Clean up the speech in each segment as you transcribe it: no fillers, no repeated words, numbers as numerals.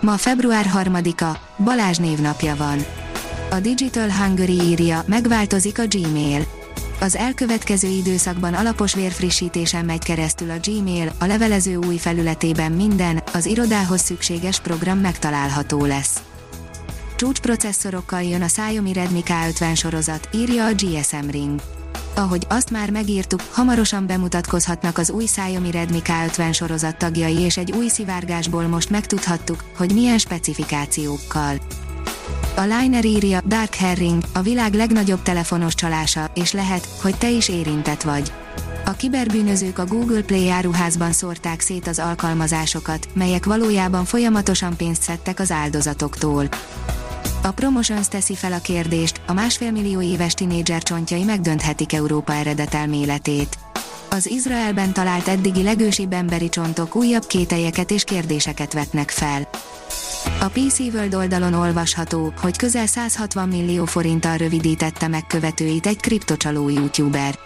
Ma február 3-a, Balázs névnapja van. A Digital Hungary írja, megváltozik a Gmail. Az elkövetkező időszakban alapos vérfrissítésen megy keresztül a Gmail, a levelező új felületében minden, az irodához szükséges program megtalálható lesz. Csúcsprocesszorokkal jön a Xiaomi Redmi K50 sorozat, írja a GSM Ring. Ahogy azt már megírtuk, hamarosan bemutatkozhatnak az új Xiaomi Redmi K50 sorozat tagjai, és egy új szivárgásból most megtudhattuk, hogy milyen specifikációkkal. A Liner írja, Dark Herring, a világ legnagyobb telefonos csalása, és lehet, hogy te is érintett vagy. A kiberbűnözők a Google Play áruházban szórták szét az alkalmazásokat, melyek valójában folyamatosan pénzt szedtek az áldozatoktól. A Promotions teszi fel a kérdést, a 1,5 millió éves tinédzser csontjai megdönthetik Európa eredetelméletét. Az Izraelben talált eddigi legősibb emberi csontok újabb kételyeket és kérdéseket vetnek fel. A PC World oldalon olvasható, hogy közel 160 millió forinttal rövidítette meg követőit egy kriptocsaló youtuber.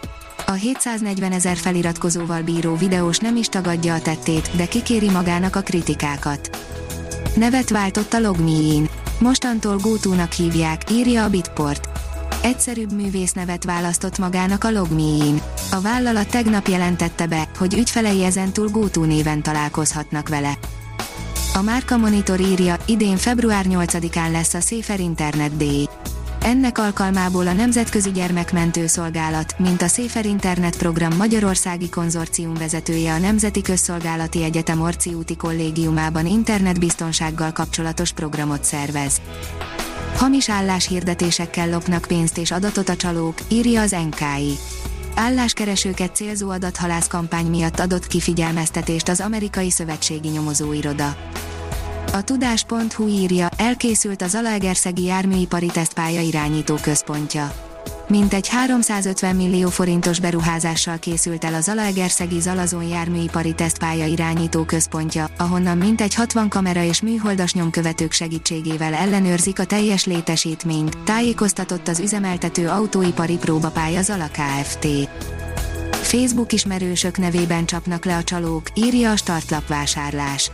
A 740 000 feliratkozóval bíró videós nem is tagadja a tettét, de kikéri magának a kritikákat. Nevet váltott a LogMeIn. Mostantól GoTo-nak hívják, írja a Bitport. Egyszerűbb művésznevet választott magának a LogMeIn. A vállalat tegnap jelentette be, hogy ügyfelei ezentúl GoTo néven találkozhatnak vele. A Márka Monitor írja, idén február 8-án lesz a Safer Internet Day. Ennek alkalmából a Nemzetközi Gyermekmentőszolgálat, mint a Safer Internet Program Magyarországi Konzorcium vezetője a Nemzeti Közszolgálati Egyetem Orci úti kollégiumában internetbiztonsággal kapcsolatos programot szervez. Hamis álláshirdetésekkel lopnak pénzt és adatot a csalók, írja az NKI. Álláskeresőket célzó adathalász kampány miatt adott kifigyelmeztetést az Amerikai Szövetségi Nyomozóiroda. A Tudás.hu írja, elkészült a Zalaegerszegi járműipari tesztpálya irányító központja. Mintegy 350 millió forintos beruházással készült el a Zalaegerszegi Zalazon járműipari tesztpálya irányító központja, ahonnan mintegy 60 kamera és műholdas nyomkövetők segítségével ellenőrzik a teljes létesítményt, tájékoztatott az üzemeltető autóipari próbapálya Zala Kft. Facebook ismerősök nevében csapnak le a csalók, írja a Startlap vásárlás.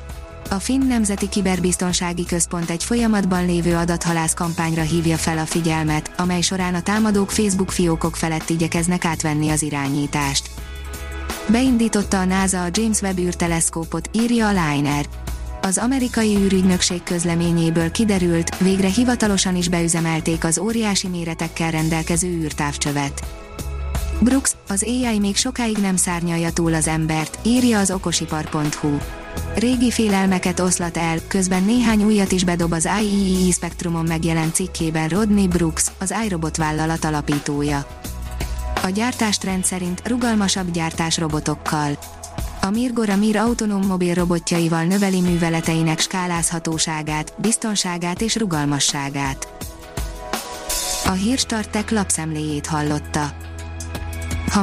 A Finn Nemzeti Kiberbiztonsági Központ egy folyamatban lévő adathalász kampányra hívja fel a figyelmet, amely során a támadók Facebook fiókok felett igyekeznek átvenni az irányítást. Beindította a NASA a James Webb űrteleszkópot, írja a Liner. Az amerikai űrügynökség közleményéből kiderült, végre hivatalosan is beüzemelték az óriási méretekkel rendelkező űrtávcsövet. Brooks, az AI még sokáig nem szárnyalja túl az embert, írja az okosipar.hu. Régi félelmeket oszlat el, közben néhány újat is bedob az IEEE Spectrumon megjelent cikkében Rodney Brooks, az iRobot vállalat alapítója. A gyártástrend szerint rugalmasabb gyártás robotokkal. A Mirgora Mir autonóm mobil robotjaival növeli műveleteinek skálázhatóságát, biztonságát és rugalmasságát. A Hírstart Tech lapszemléjét hallotta. Ha